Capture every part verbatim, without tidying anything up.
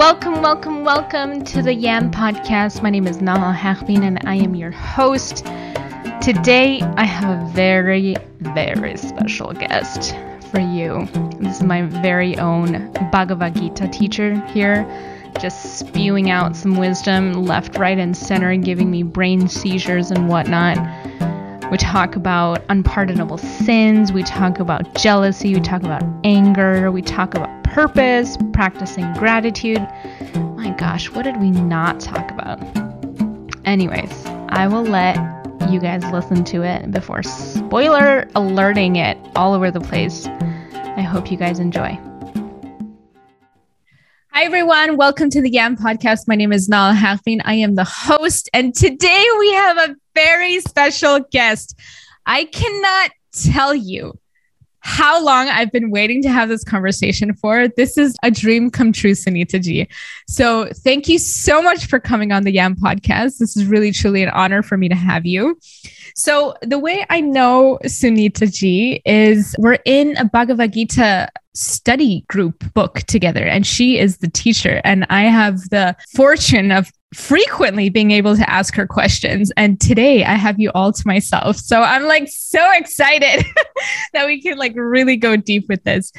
Welcome, welcome, welcome to the YAM Podcast. My name is Nahal Hakbeen and I am your host. Today I have a very, very special guest for you. This is my very own Bhagavad Gita teacher here, just spewing out some wisdom left, right, and center, giving me brain seizures and whatnot. We talk about unpardonable sins, we talk about jealousy, we talk about anger, we talk about purpose, practicing gratitude. My gosh, what did we not talk about? Anyways, I will let you guys listen to it before spoiler alerting it all over the place. I hope you guys enjoy. Hi, everyone. Welcome to the YAM Podcast. My name is Nahal Harfing. I am the host. And today we have a very special guest. I cannot tell you how long I've been waiting to have this conversation for. This is a dream come true, Sunita Ji. So thank you so much for coming on the YAM Podcast. This is really, truly an honor for me to have you. So the way I know Sunita Ji is we're in a Bhagavad Gita study group book together, and she is the teacher, and I have the fortune of frequently being able to ask her questions. And today I have you all to myself. So I'm like so excited that we can like really go deep with this.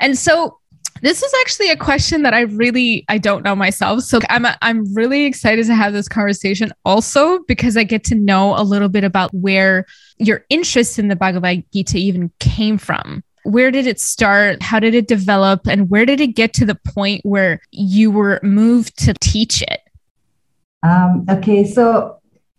And so this is actually a question that I really, I don't know myself. So I'm, I'm really excited to have this conversation also because I get to know a little bit about where your interest in the Bhagavad Gita even came from. Where did it start? How did it develop? And where did it get to the point where you were moved to teach it? Um, okay, so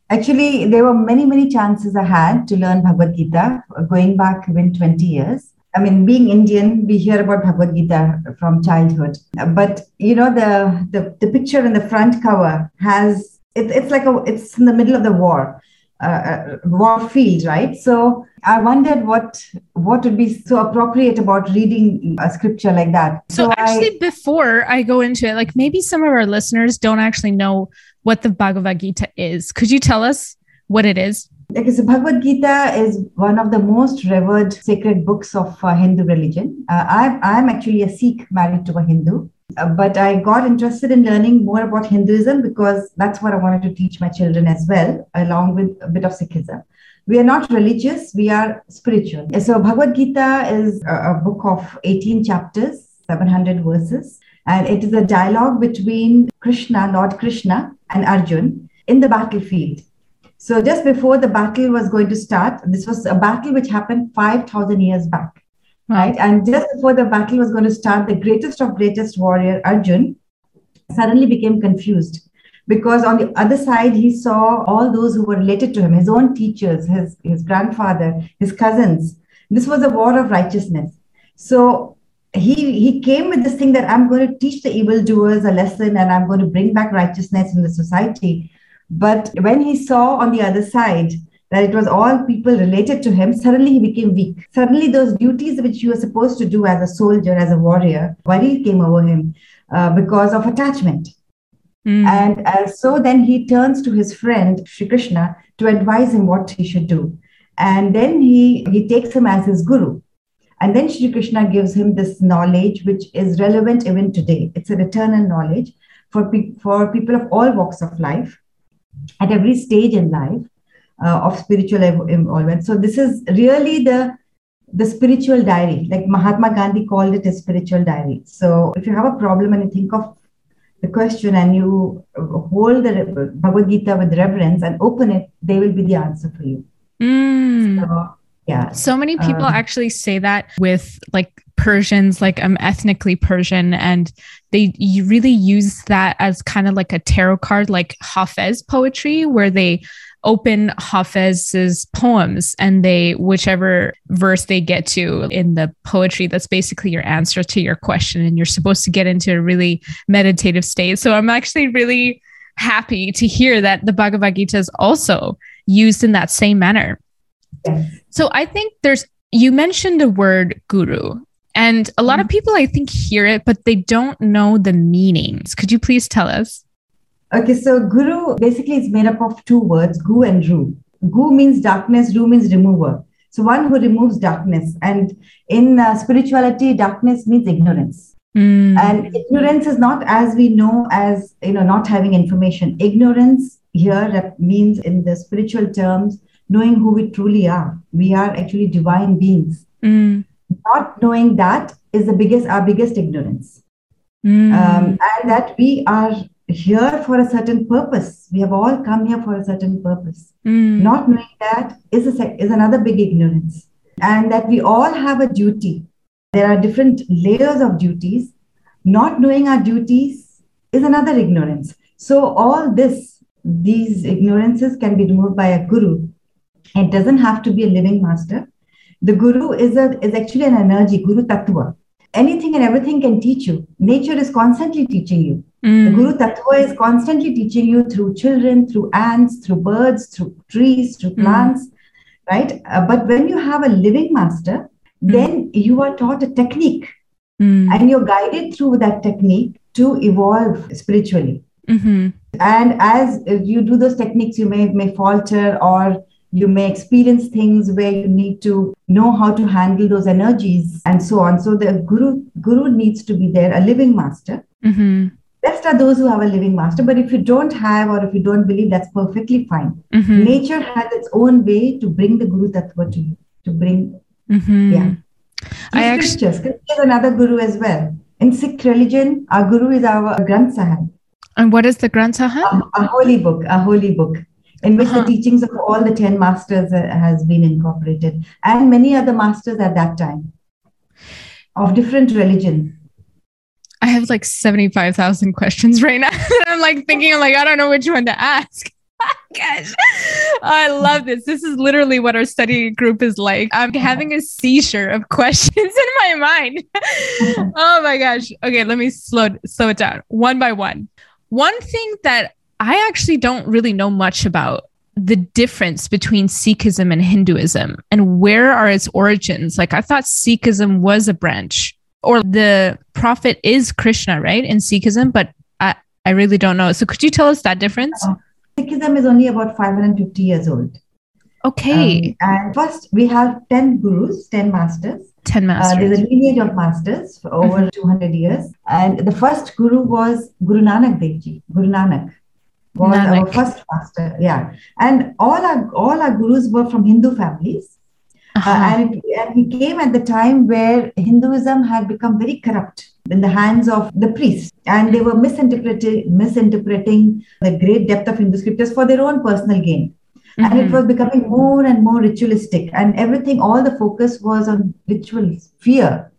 actually there were many, many chances I had to learn Bhagavad Gita going back even twenty years. I mean, being Indian, we hear about Bhagavad Gita from childhood. But, you know, the the, the picture in the front cover has, it, it's like a, it's in the middle of the war. Uh, war field, right? So I wondered what what would be so appropriate about reading a scripture like that. So, so actually, I, before I go into it, like maybe some of our listeners don't actually know what the Bhagavad Gita is. Could you tell us what it is? Okay, so Bhagavad Gita is one of the most revered sacred books of uh, Hindu religion. Uh, I, I'm actually a Sikh married to a Hindu. Uh, but I got interested in learning more about Hinduism because that's what I wanted to teach my children as well, along with a bit of Sikhism. We are not religious, we are spiritual. So Bhagavad Gita is a, a book of eighteen chapters, seven hundred verses. And it is a dialogue between Krishna, Lord Krishna, and Arjun in the battlefield. So just before the battle was going to start, this was a battle which happened five thousand years back. Right. And just before the battle was going to start, the greatest of greatest warrior, Arjun, suddenly became confused because on the other side, he saw all those who were related to him, his own teachers, his, his grandfather, his cousins. This was a war of righteousness. So he, he came with this thing that I'm going to teach the evildoers a lesson and I'm going to bring back righteousness in the society. But when he saw on the other side, that it was all people related to him, suddenly he became weak. Suddenly those duties which you were supposed to do as a soldier, as a warrior, worry came over him uh, because of attachment. Mm. And uh, so then he turns to his friend, Shri Krishna, to advise him what he should do. And then he, he takes him as his guru. And then Shri Krishna gives him this knowledge, which is relevant even today. It's an eternal knowledge for, pe- for people of all walks of life, at every stage in life. Uh, of spiritual involvement. So this is really the the spiritual diary, like Mahatma Gandhi called it a spiritual diary. So if you have a problem and you think of the question and you hold the Bhagavad Gita with reverence and open it, they will be the answer for you. Mm. So, yeah. So many people um, actually say that with like Persians, like I'm ethnically Persian, and they you really use that as kind of like a tarot card, like Hafez poetry, where they open Hafez's poems and they, whichever verse they get to in the poetry, that's basically your answer to your question. And you're supposed to get into a really meditative state. So I'm actually really happy to hear that the Bhagavad Gita is also used in that same manner. Yes. So I think there's, you mentioned the word guru, and a lot mm-hmm. of people, I think, hear it, but they don't know the meanings. Could you please tell us? Okay, so guru basically is made up of two words, gu and ru. Gu means darkness, ru means remover. So one who removes darkness. And in uh, spirituality, darkness means ignorance. Mm. And ignorance is not, as we know, as, you know, not having information. Ignorance here means, in the spiritual terms, knowing who we truly are. We are actually divine beings. Mm. Not knowing that is the biggest, our biggest ignorance. Mm. Um, and that we are here for a certain purpose. We have all come here for a certain purpose. Mm. Not knowing that is a, is another big ignorance. And that we all have a duty. There are different layers of duties. Not knowing our duties is another ignorance. So all this, these ignorances can be removed by a guru. It doesn't have to be a living master. The guru is a is actually an energy, Guru Tatva. Anything and everything can teach you. Nature is constantly teaching you. Mm. The Guru Tatva is constantly teaching you through children, through ants, through birds, through trees, through plants, mm. right? Uh, but when you have a living master, then you are taught a technique mm. and you're guided through that technique to evolve spiritually. Mm-hmm. And as you do those techniques, you may, may falter, or you may experience things where you need to know how to handle those energies and so on. So the guru, guru needs to be there, a living master. Mm-hmm. Best are those who have a living master, but if you don't have, or if you don't believe, that's perfectly fine. Mm-hmm. Nature has its own way to bring the Guru Tattva to you, to bring... Mm-hmm. Yeah, I actually Scripture is another guru as well. In Sikh religion, our guru is our Granth Sahib. And what is the Granth Sahib? A, a holy book, a holy book in which uh-huh. the teachings of all the ten masters uh, has been incorporated, and many other masters at that time of different religions. I have like seventy-five thousand questions right now. I'm like thinking, I'm like, I don't know which one to ask. Gosh, I love this. This is literally what our study group is like. I'm having a seizure of questions in my mind. Oh my gosh. Okay, let me slow slow it down one by one. One thing that I actually don't really know much about, the difference between Sikhism and Hinduism, and where are its origins? Like, I thought Sikhism was a branch, or the prophet is Krishna, right? In Sikhism, but I, I really don't know. So could you tell us that difference? Oh. Sikhism is only about five hundred fifty years old. Okay. Um, and first, we have ten gurus, ten masters. ten masters. Uh, there's a lineage of masters for over mm-hmm. two hundred years. And the first guru was Guru Nanak Dev Ji. Guru Nanak was Nanak. Our first master. Yeah. And all our all our gurus were from Hindu families. Uh-huh. Uh, and, it, and he came at the time where Hinduism had become very corrupt in the hands of the priests. And they were misinterpreting, misinterpreting the great depth of Hindu scriptures for their own personal gain. Mm-hmm. And it was becoming more and more ritualistic. And everything, all the focus was on ritual fear.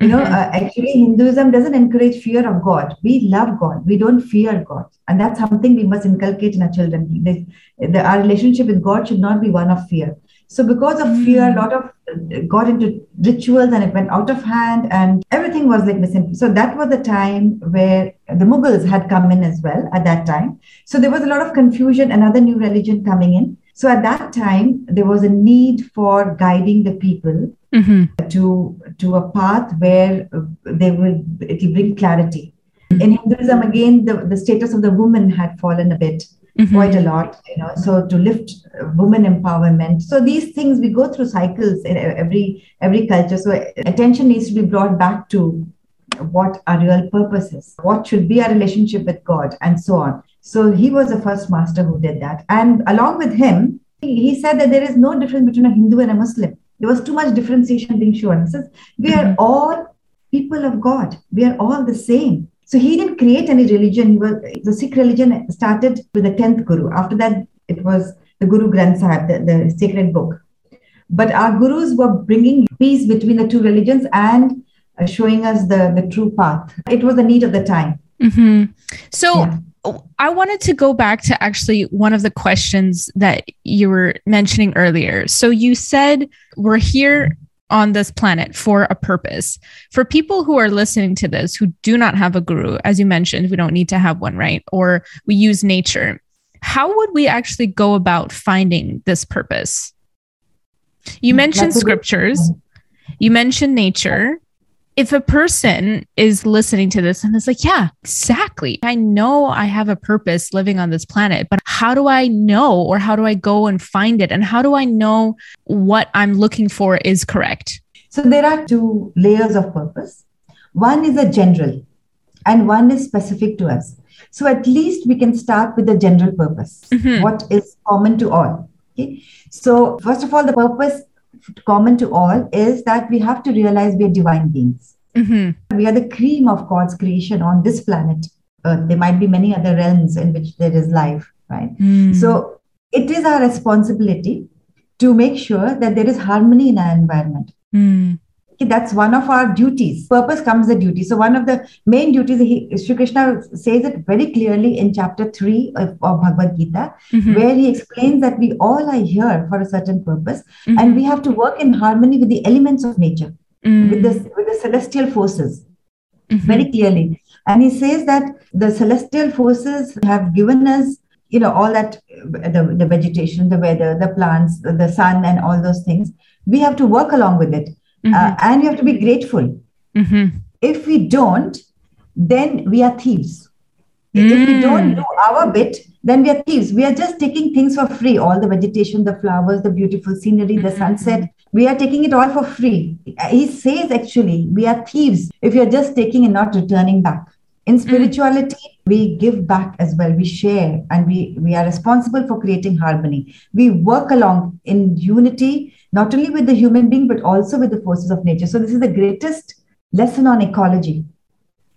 You mm-hmm. know, uh, actually Hinduism doesn't encourage fear of God. We love God. We don't fear God. And that's something we must inculcate in our children. They, the, our relationship with God should not be one of fear. So because of fear, a lot of uh, got into rituals, and it went out of hand, and everything was like misinterpreted. So that was the time where the Mughals had come in as well at that time. So there was a lot of confusion, another new religion coming in. So at that time, there was a need for guiding the people mm-hmm. to, to a path where they will, it will bring clarity. Mm-hmm. In Hinduism, again, the, the status of the woman had fallen a bit. Mm-hmm. Quite a lot, you know, so to lift women empowerment. So these things, we go through cycles in every every culture. So attention needs to be brought back to what our real purpose is, what should be our relationship with God, and so on. So he was the first master who did that. And along with him, he said that there is no difference between a Hindu and a Muslim. There was too much differentiation being shown. He says, we are all people of God. We are all the same. So he didn't create any religion. Well, the Sikh religion started with the tenth Guru. After that, it was the Guru Granth Sahib, the, the sacred book. But our gurus were bringing peace between the two religions and uh, showing us the, the true path. It was the need of the time. Mm-hmm. So yeah. I wanted to go back to actually one of the questions that you were mentioning earlier. So you said we're here on this planet for a purpose. For people who are listening to this, who do not have a guru, as you mentioned, we don't need to have one, right? Or we use nature. How would we actually go about finding this purpose? You mentioned scriptures, you mentioned nature. If a person is listening to this and is like, yeah, exactly. I know I have a purpose living on this planet, but how do I know, or how do I go and find it? And how do I know what I'm looking for is correct? So there are two layers of purpose. One is a general and one is specific to us. So at least we can start with the general purpose, mm-hmm. what is common to all. Okay? So first of all, the purpose common to all is that we have to realize we are divine beings. Mm-hmm. We are the cream of God's creation on this planet Earth. There might be many other realms in which there is life, right? Mm. So it is our responsibility to make sure that there is harmony in our environment. Mm. Okay, that's one of our duties. Purpose comes the duty. So one of the main duties, he, Sri Krishna says it very clearly in chapter three of, of Bhagavad Gita, mm-hmm. where he explains that we all are here for a certain purpose, mm-hmm. and we have to work in harmony with the elements of nature, mm-hmm. with, the, with the celestial forces, mm-hmm. very clearly. And he says that the celestial forces have given us, you know, all that, the, the vegetation, the weather, the plants, the, the sun, and all those things. We have to work along with it. Mm-hmm. Uh, and we have to be grateful. Mm-hmm. If we don't, then we are thieves. Mm. If we don't do our bit, then we are thieves. We are just taking things for free. All the vegetation, the flowers, the beautiful scenery, mm-hmm. the sunset. We are taking it all for free. He says, actually, we are thieves if you're just taking and not returning back. In spirituality, mm-hmm. we give back as well. We share, and we, we are responsible for creating harmony. We work along in unity, not only with the human being, but also with the forces of nature. So this is the greatest lesson on ecology.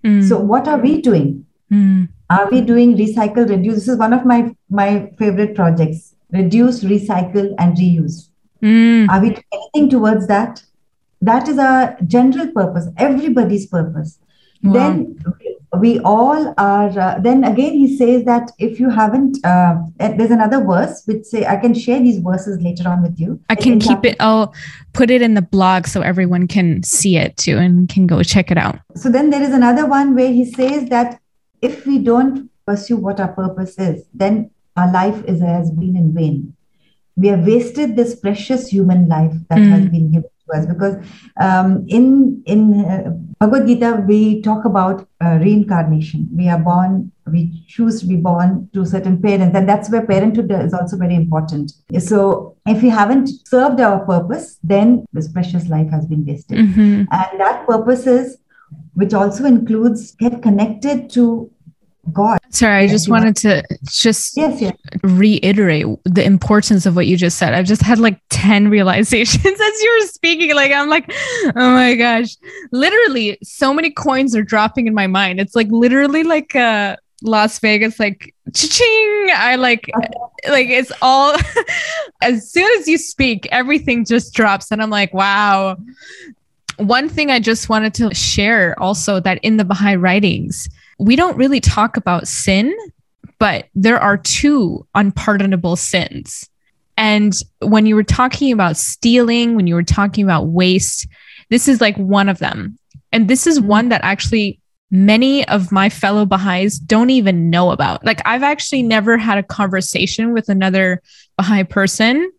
Mm. So what are we doing? Mm. Are we doing recycle, reduce? This is one of my, my favorite projects. Reduce, recycle, and reuse. Mm. Are we doing anything towards that? That is our general purpose, everybody's purpose. Wow. Then we all are, uh, then again, he says that if you haven't, uh, there's another verse which say, I can share these verses later on with you. I can keep it, I'll put it in the blog so everyone can see it too and can go check it out. So then there is another one where he says that if we don't pursue what our purpose is, then our life is, has been in vain. We have wasted this precious human life that mm. has been given to us, because um, in in uh, Bhagavad Gita, we talk about uh, reincarnation. We are born, we choose to be born to certain parents, and that's where parenthood is also very important. So if we haven't served our purpose, then this precious life has been wasted. Mm-hmm. And that purpose is, which also includes get connected to God. Sorry, I just wanted to just yes, yes. reiterate the importance of what you just said. I've just had like ten realizations as you were speaking. Like, I'm like, oh my gosh, literally so many coins are dropping in my mind. It's like literally like uh, Las Vegas, like cha-ching. I like, like it's all, as soon as you speak, everything just drops. And I'm like, wow. One thing I just wanted to share also, that in the Baha'i writings, we don't really talk about sin, but there are two unpardonable sins. And when you were talking about stealing, when you were talking about waste, this is like one of them. And this is one that actually many of my fellow Baha'is don't even know about. Like, I've actually never had a conversation with another Baha'i person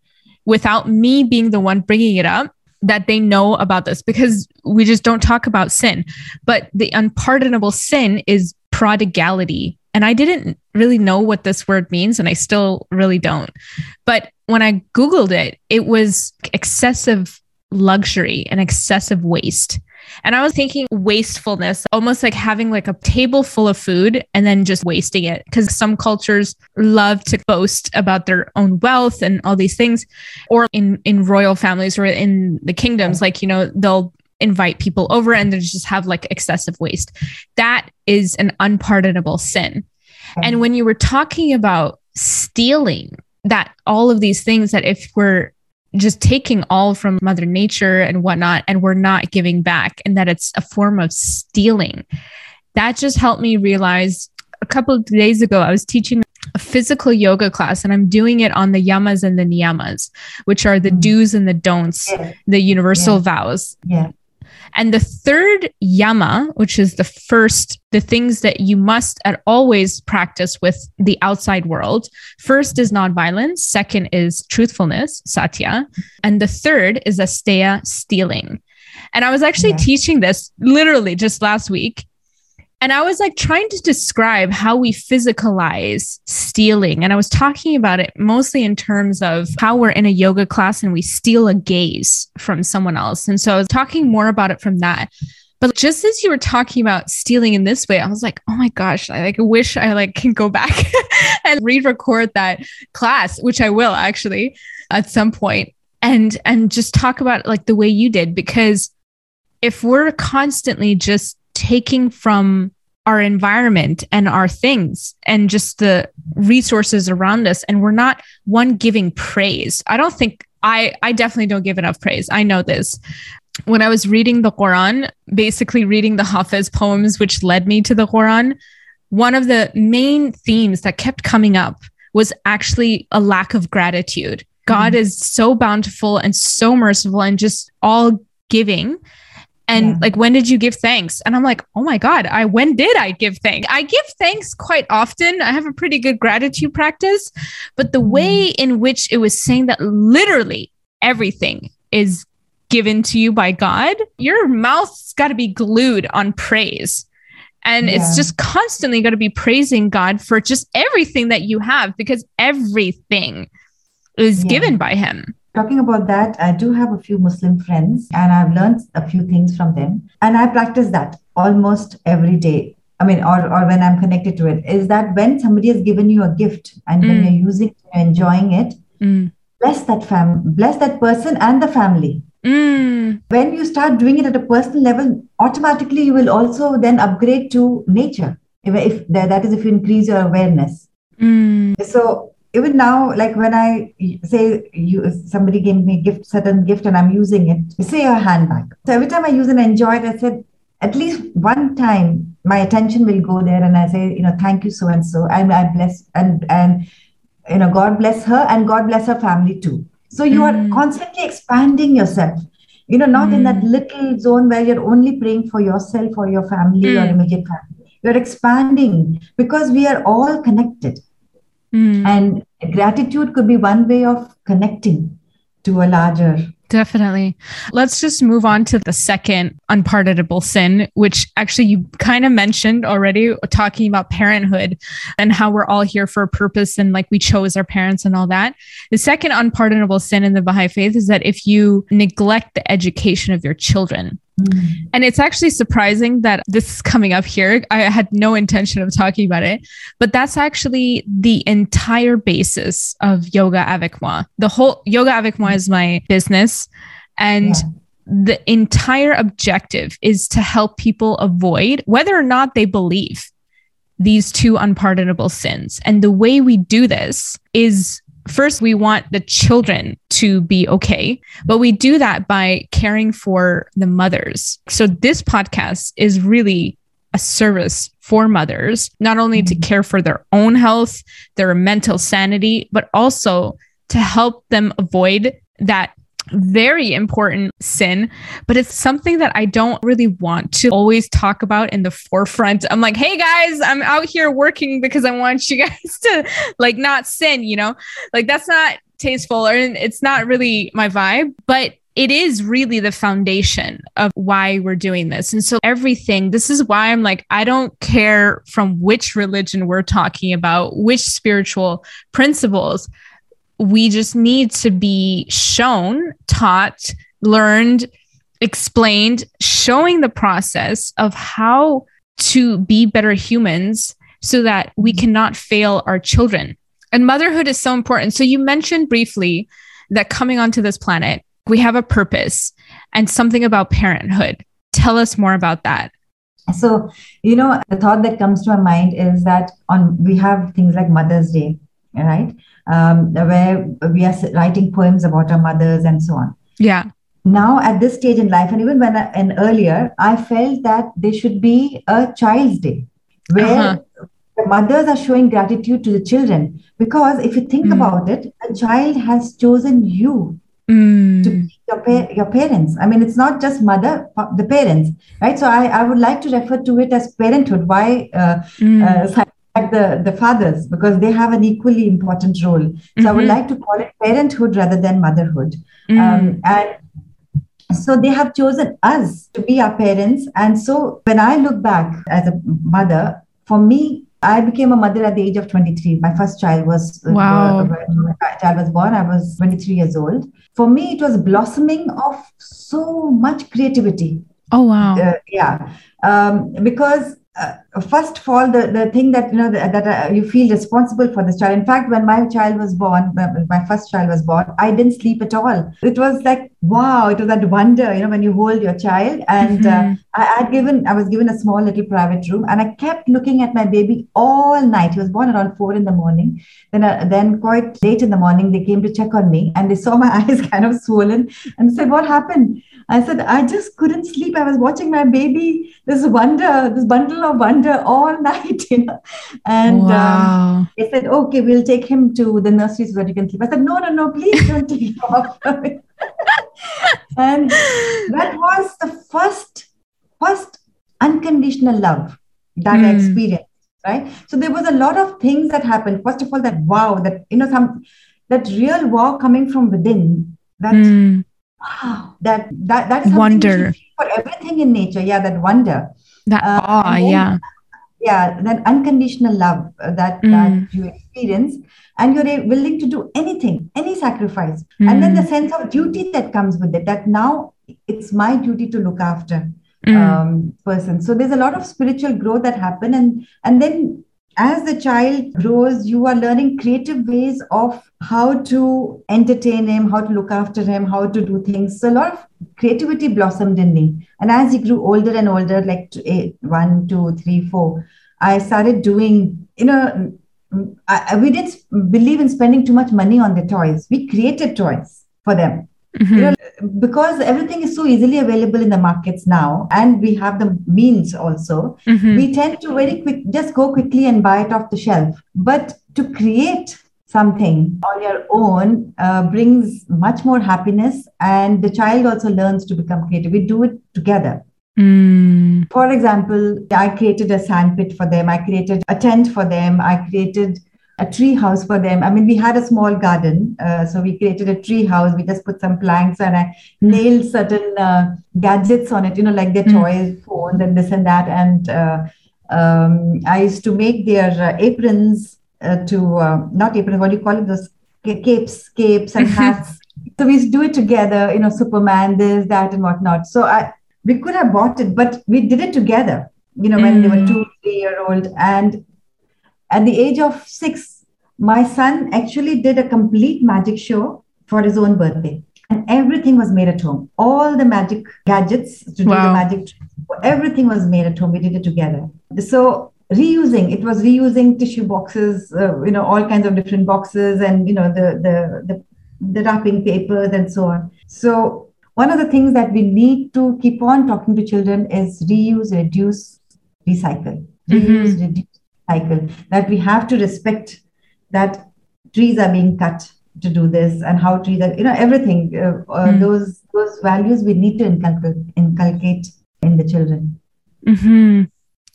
without me being the one bringing it up, that they know about this, because we just don't talk about sin. But the unpardonable sin is prodigality. And I didn't really know what this word means, and I still really don't. But when I Googled it, it was excessive luxury and excessive waste. And I was thinking wastefulness, almost like having like a table full of food and then just wasting it. Because some cultures love to boast about their own wealth and all these things. Or in, in royal families or in the kingdoms, like, you know, they'll invite people over and they just have like excessive waste. That is an unpardonable sin. And when you were talking about stealing, that all of these things that if we're just taking all from Mother Nature and whatnot, and we're not giving back, and that it's a form of stealing. That just helped me realize a couple of days ago, I was teaching a physical yoga class, and I'm doing it on the yamas and the niyamas, which are the do's and the don'ts, yeah. the universal yeah. vows. Yeah. And the third yama, which is the first, the things that you must at always practice with the outside world. First is nonviolence. Second is truthfulness, satya. And the third is asteya, stealing. And I was actually yeah. teaching this literally just last week. And I was like trying to describe how we physicalize stealing. And I was talking about it mostly in terms of how we're in a yoga class and we steal a gaze from someone else. And so I was talking more about it from that. But just as you were talking about stealing in this way, I was like, oh my gosh, I like wish I like can go back and re-record that class, which I will actually at some point, and and just talk about like the way you did. Because if we're constantly just taking from our environment and our things and just the resources around us, and we're not one giving praise, I don't think I I definitely don't give enough praise. I know this. When I was reading the Quran, basically reading the Hafez poems, which led me to the Quran, one of the main themes that kept coming up was actually a lack of gratitude. God mm. is so bountiful and so merciful and just all giving. And yeah. like, when did you give thanks? And I'm like, oh my God, I when did I give thanks? I give thanks quite often. I have a pretty good gratitude practice. But the mm. way in which it was saying that literally everything is given to you by God, your mouth's got to be glued on praise. And yeah. it's just constantly going to be praising God for just everything that you have, because everything is yeah. given by Him. Talking about that, I do have a few Muslim friends and I've learned a few things from them. And I practice that almost every day. I mean, or, or when I'm connected to it, is that when somebody has given you a gift and mm. when you're using it, you're enjoying it, mm. bless that fam- bless that person and the family. Mm. When you start doing it at a personal level, automatically you will also then upgrade to nature. If, if that is, if you increase your awareness. Mm. So even now, like when I say you, somebody gave me a gift, certain gift, and I'm using it, say your handbag. So every time I use and enjoy it, I said at least one time my attention will go there, and I say, you know, thank you so and so, and I bless and and you know, God bless her and God bless her family too. So you are mm. constantly expanding yourself, you know, not mm. in that little zone where you're only praying for yourself or your family mm. or immediate family. You're expanding because we are all connected. Mm. And gratitude could be one way of connecting to a larger. Definitely. Let's just move on to the second unpardonable sin, which actually you kind of mentioned already, talking about parenthood and how we're all here for a purpose and like we chose our parents and all that. The second unpardonable sin in the Baha'i faith is that if you neglect the education of your children. Mm. And it's actually surprising that this is coming up here. I had no intention of talking about it, but that's actually the entire basis of Yoga Avec Moi. The whole Yoga Avec Moi is my business. And yeah. the entire objective is to help people avoid, whether or not they believe, these two unpardonable sins. And the way we do this is, first, we want the children to be okay, but we do that by caring for the mothers. So this podcast is really a service for mothers, not only to care for their own health, their mental sanity, but also to help them avoid that very important sin. But it's something that I don't really want to always talk about in the forefront. I'm like, hey guys, I'm out here working because I want you guys to like not sin, you know, like that's not tasteful or it's not really my vibe, but it is really the foundation of why we're doing this. And so everything, this is why I'm like, I don't care from which religion we're talking about, which spiritual principles. We just need to be shown, taught, learned, explained, showing the process of how to be better humans so that we cannot fail our children. And motherhood is so important. So you mentioned briefly that coming onto this planet, we have a purpose and something about parenthood. Tell us more about that. So, you know, the thought that comes to my mind is that on we have things like Mother's Day, right? Um, where we are writing poems about our mothers and so on. Yeah. Now at this stage in life, and even when I, and earlier, I felt that there should be a Child's Day where uh-huh. the mothers are showing gratitude to the children. Because if you think mm. about it, a child has chosen you mm. to be your, pa- your parents. I mean, it's not just mother, the parents, right? So I, I would like to refer to it as parenthood. Why uh, mm. uh, Like the, the fathers, because they have an equally important role. So mm-hmm. I would like to call it parenthood rather than motherhood. Mm. Um, and so they have chosen us to be our parents. And so when I look back as a mother, for me, I became a mother at the age of twenty-three. My first child was, wow. uh, when my child was born, I was twenty-three years old. For me, it was blossoming of so much creativity. Oh, wow. Uh, yeah. Um, because uh, first of all, the, the thing that, you know, that, that uh, you feel responsible for this child. In fact, when my child was born, my first child was born, I didn't sleep at all. It was like, wow, it was that wonder, you know, when you hold your child. And mm-hmm. uh, I I'd given, I was given a small little private room, and I kept looking at my baby all night. He was born around four in the morning. Then, uh, then quite late in the morning, they came to check on me, and they saw my eyes kind of swollen and said, "What happened?" I said, "I just couldn't sleep. I was watching my baby, this wonder, this bundle of wonder all night, you know." And wow. um, they said, "Okay, we'll take him to the nursery so that you can sleep." I said, "No, no, no, please don't take him off." And that was the first, first unconditional love that mm. I experienced, right? So there was a lot of things that happened. First of all, that wow, that, you know, some that real wow coming from within, that mm. wow, that that that's wonder for everything in nature. Yeah, that wonder, that uh, awe, then, yeah, yeah, that unconditional love uh, that mm. that you experience, and you're uh, willing to do anything, any sacrifice, mm. and then the sense of duty that comes with it. That now it's my duty to look after mm. um, person. So there's a lot of spiritual growth that happen, and and then. As the child grows, you are learning creative ways of how to entertain him, how to look after him, how to do things. So a lot of creativity blossomed in me. And as he grew older and older, like to eight, one, two, three, four, I started doing, you know, I, we didn't believe in spending too much money on the toys. We created toys for them. Mm-hmm. You know, because everything is so easily available in the markets now, and we have the means also, mm-hmm. we tend to very quick, just go quickly and buy it off the shelf. But to create something on your own uh, brings much more happiness, and the child also learns to become creative. We do it together. Mm. For example, I created a sandpit for them. I created a tent for them. I created a tree house for them. I mean, we had a small garden. Uh, so we created a tree house. We just put some planks, and I nailed certain uh, gadgets on it, you know, like their toy phones and this and that. And uh, um, I used to make their uh, aprons uh, to, uh, not aprons, what do you call it? Those capes, capes and hats. So we used to do it together, you know, Superman, this, that and whatnot. So I, we could have bought it, but we did it together, you know, when mm. they were two, three year old. And at the age of six, my son actually did a complete magic show for his own birthday. And everything was made at home. All the magic gadgets to wow. do the magic tricks, everything was made at home. We did it together. So reusing, it was reusing tissue boxes, uh, you know, all kinds of different boxes, and, you know, the, the, the, the wrapping papers and so on. So one of the things that we need to keep on talking to children is reuse, reduce, recycle. Reuse, mm-hmm. reduce. Cycle, that we have to respect that trees are being cut to do this, and how trees are, you know, everything, uh, uh, mm. those those values we need to inculcate, inculcate in the children. Mm-hmm.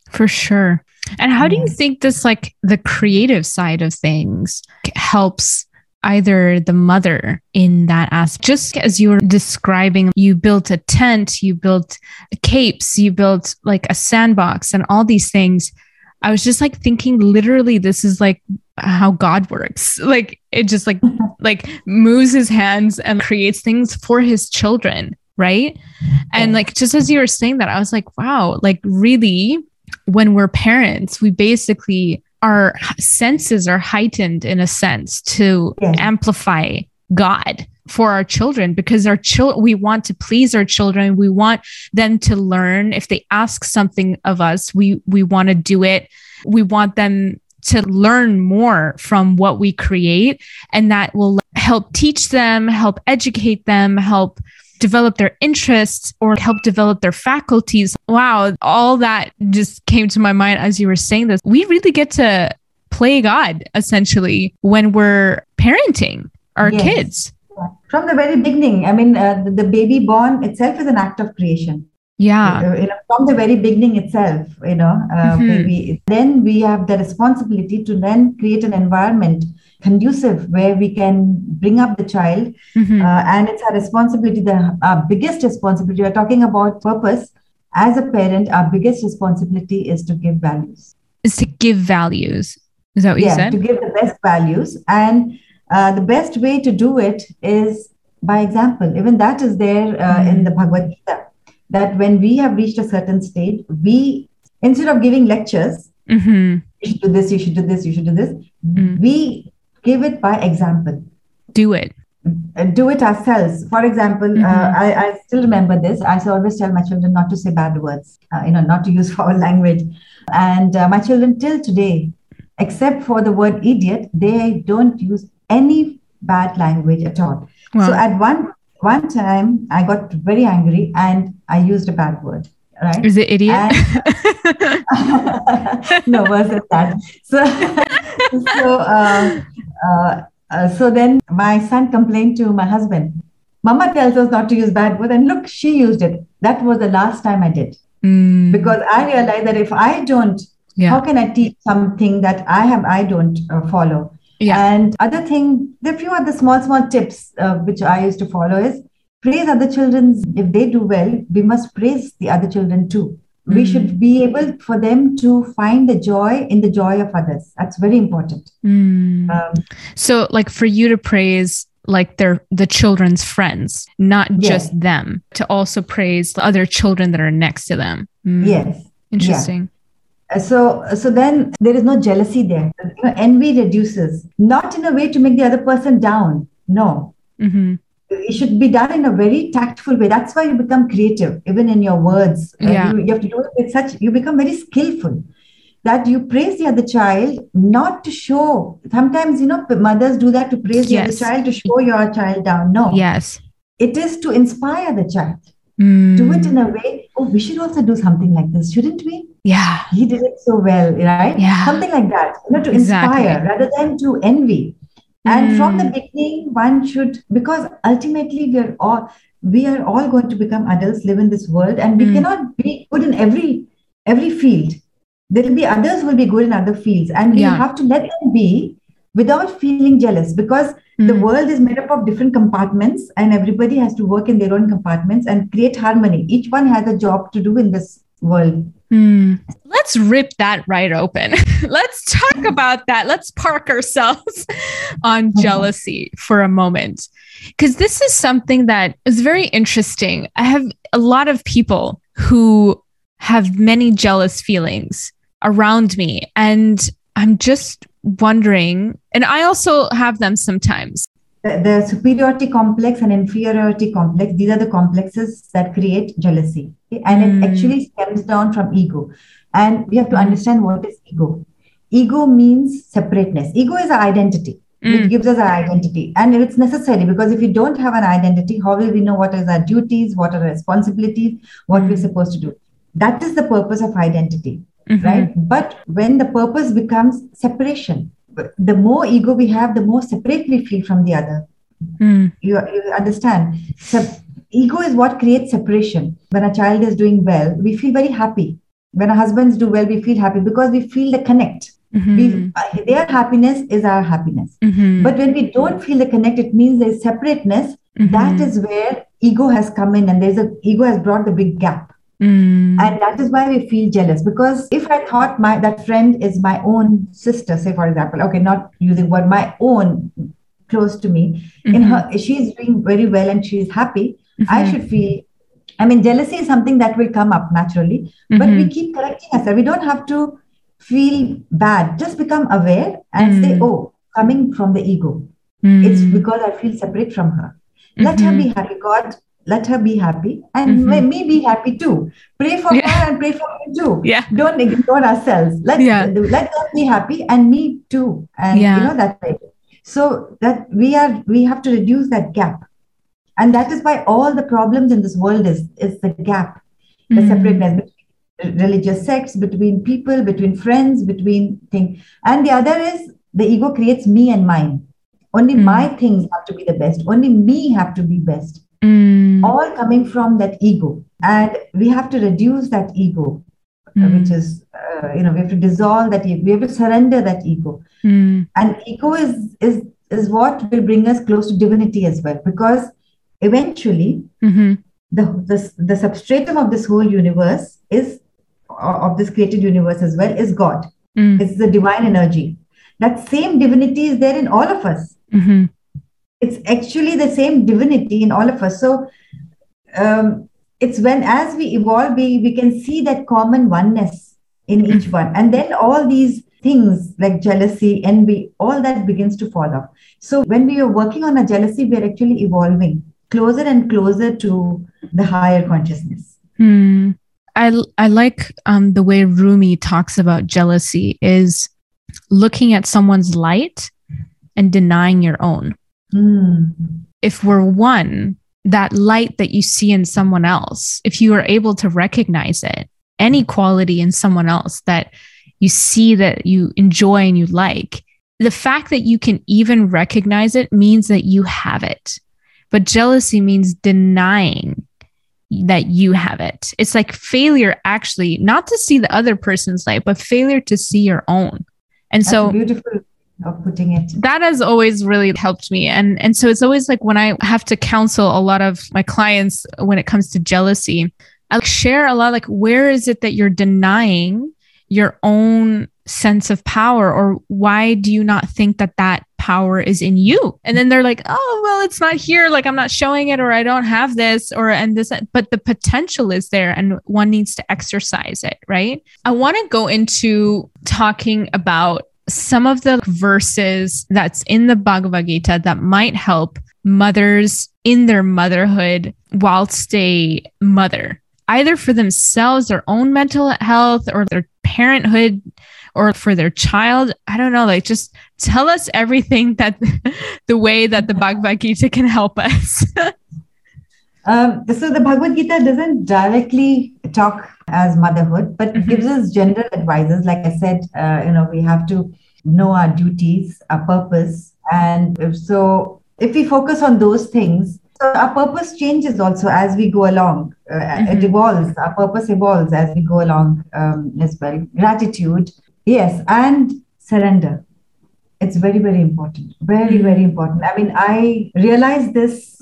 For sure. And how do you think this, like the creative side of things, helps either the mother in that aspect? Just as you were describing, you built a tent, you built capes, you built like a sandbox and all these things. I was just like thinking, literally, this is like how God works. Like it just like, like moves his hands and creates things for his children. Right. And like, just as you were saying that, I was like, wow, like really when we're parents, we basically, our senses are heightened in a sense to yeah. amplify God for our children, because our children, we want to please our children. We want them to learn. If they ask something of us, we, we want to do it. We want them to learn more from what we create, and that will help teach them, help educate them, help develop their interests, or help develop their faculties. Wow. All that just came to my mind as you were saying this. We really get to play God essentially when we're parenting our yes. kids. From the very beginning, I mean, uh, the, the baby born itself is an act of creation. Yeah. You know, from the very beginning itself, you know, uh, mm-hmm. baby. Then we have the responsibility to then create an environment conducive where we can bring up the child. Mm-hmm. Uh, and it's our responsibility, the our biggest responsibility. We're talking about purpose. As a parent, our biggest responsibility is to give values. Is to give values. Is that what yeah, you said? Yeah, to give the best values. And Uh, the best way to do it is by example. Even that is there uh, mm. in the Bhagavad Gita. that when we have reached a certain stage, we, instead of giving lectures, mm-hmm. you should do this, you should do this, you should do this, mm. we give it by example. Do it. Do it ourselves. For example, mm-hmm. uh, I, I still remember this. I always tell my children not to say bad words, uh, you know, not to use foul language. And uh, my children till today, except for the word idiot, they don't use any bad language at all. Wow. So at one one time, I got very angry and I used a bad word. Right? Is it idiot? And, no, worse than that. So, so, uh, uh, uh, so then my son complained to my husband. Mama tells us not to use bad word, and look, she used it. That was the last time I did, mm. because I realized that if I don't, yeah. how can I teach something that I have? I don't uh, follow. Yeah. And other thing, the few other small, small tips uh, which I used to follow is praise other children. If they do well, we must praise the other children too. Mm. We should be able for them to find the joy in the joy of others. That's very important. Mm. Um, so like for you to praise like their the children's friends, not yes. just them, to also praise the other children that are next to them. Mm. Yes. Interesting. Yeah. So so then there is no jealousy there. You know, envy reduces, not in a way to make the other person down. No. Mm-hmm. It should be done in a very tactful way. That's why you become creative, even in your words. Yeah. Uh, you, you have to do it with such, you become very skillful that you praise the other child, not to show. Sometimes, you know, mothers do that to praise yes. the other child, to show your child down. No. Yes. It is to inspire the child. Mm. Do it in a way, oh, we should also do something like this, shouldn't we? Yeah. He did it so well, right? Yeah. Something like that, you know, to exactly. inspire rather than to envy. Mm. And from the beginning, one should, because ultimately we are all, we are all going to become adults, live in this world, and we mm. cannot be good in every, every field. There will be others who will be good in other fields, and we yeah. have to let them be without feeling jealous, because mm. the world is made up of different compartments and everybody has to work in their own compartments and create harmony. Each one has a job to do in this world. Mm. Let's rip that right open. Let's talk about that. Let's park ourselves on jealousy for a moment, because this is something that is very interesting. I have a lot of people who have many jealous feelings around me, and I'm just wondering, and I also have them sometimes. The, the superiority complex and inferiority complex, these are the complexes that create jealousy. Okay? And mm. it actually stems down from ego. And we have to understand what is ego. Ego means separateness. Ego is our identity. Mm. It gives us our identity. And it's necessary, because if we don't have an identity, how will we know what is our duties, what are our responsibilities, what mm. we're supposed to do? That is the purpose of identity, mm-hmm. right? But when the purpose becomes separation, the more ego we have, the more separate we feel from the other. Mm. You, you understand? So ego is what creates separation. When a child is doing well, we feel very happy. When our husbands do well, we feel happy because we feel the connect. Mm-hmm. We, their happiness is our happiness. Mm-hmm. But when we don't feel the connect, it means there is separateness. Mm-hmm. That is where ego has come in, and there's a ego has brought the big gap. Mm. And that is why we feel jealous, because if I thought my that friend is my own sister, say for example, okay, not using word, my own close to me, mm-hmm. in her she's doing very well and she is happy, mm-hmm. I should feel, I mean, jealousy is something that will come up naturally, mm-hmm. but we keep correcting ourselves. We don't have to feel bad, just become aware and mm. say, oh, coming from the ego, mm. it's because I feel separate from her. Mm-hmm. Let her be happy, God. Let her be happy, and mm-hmm. may me be happy too. Pray for yeah. her and pray for me too. Yeah. Don't ignore ourselves. Let, yeah. let her be happy and me too. And yeah. you know that way. So that we are, we have to reduce that gap. And that is why all the problems in this world is, is the gap, the mm-hmm. separateness between religious sects, between people, between friends, between things. And the other is the ego creates me and mine. Only mm-hmm. my things have to be the best. Only me have to be best. Mm. All coming from that ego, and we have to reduce that ego, mm. which is uh, you know we have to dissolve that ego. We have to surrender that ego, mm. and ego is is is what will bring us close to divinity as well, because eventually mm-hmm. the, the the substratum of this whole universe is of this created universe as well is God. Mm. It's the divine energy. That same divinity is there in all of us. Mm-hmm. It's actually the same divinity in all of us. So um, it's when as we evolve, we, we can see that common oneness in each one. And then all these things like jealousy, envy, all that begins to fall off. So when we are working on a jealousy, we are actually evolving closer and closer to the higher consciousness. Hmm. I, I like um, the way Rumi talks about jealousy is looking at someone's light and denying your own. Mm. If we're one, that light that you see in someone else, if you are able to recognize it, any quality in someone else that you see that you enjoy and you like, the fact that you can even recognize it means that you have it. But jealousy means denying that you have it. It's like failure, actually, not to see the other person's light, but failure to see your own. And that's so beautiful of putting it. That has always really helped me. And, and so it's always like when I have to counsel a lot of my clients when it comes to jealousy, I share a lot, like, where is it that you're denying your own sense of power, or why do you not think that that power is in you? And then they're like, oh, well, it's not here. Like, I'm not showing it, or I don't have this, or, and this, but the potential is there and one needs to exercise it. Right. I want to go into talking about some of the verses that's in the Bhagavad Gita that might help mothers in their motherhood whilst they mother, either for themselves, their own mental health, or their parenthood, or for their child. I don't know, like, just tell us everything that the way that the Bhagavad Gita can help us. um, so the Bhagavad Gita doesn't directly talk as motherhood, but mm-hmm. gives us general advices. Like I said, uh, you know, we have to know our duties, our purpose. And if so if we focus on those things, so our purpose changes also as we go along. Uh, mm-hmm. It evolves. Our purpose evolves as we go along um, as well. Gratitude, yes, and surrender. It's very, very important. Very, mm-hmm. very important. I mean, I realized this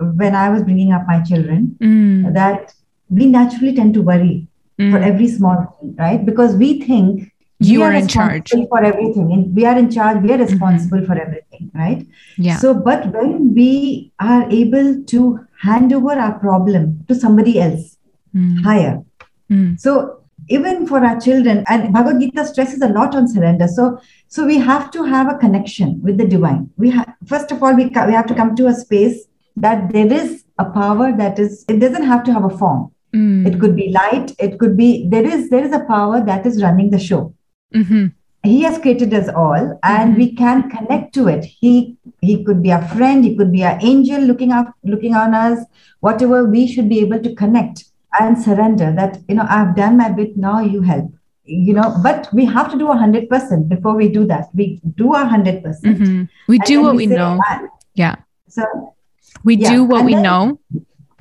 when I was bringing up my children, mm-hmm. that we naturally tend to worry mm-hmm. for every small thing, right? Because we think you we are, are in charge for everything, and we are in charge. We are responsible mm-hmm. for everything, right? Yeah. So, but when we are able to hand over our problem to somebody else mm. higher. Mm. So even for our children, and Bhagavad Gita stresses a lot on surrender. So, so we have to have a connection with the divine. We ha- First of all, we, ca- we have to come to a space that there is a power that is, it doesn't have to have a form. Mm. It could be light. It could be, there is, there is a power that is running the show. Mm-hmm. He has created us all, and mm-hmm. we can connect to it. He he could be our friend, he could be our angel looking up, looking on us, whatever. We should be able to connect and surrender that, you know, I've done my bit, now you help, you know. But we have to do one hundred percent before we do that. We do our one hundred percent. Mm-hmm. We do what we, we say, know. Ah. Yeah. So we yeah. do what and we then, know.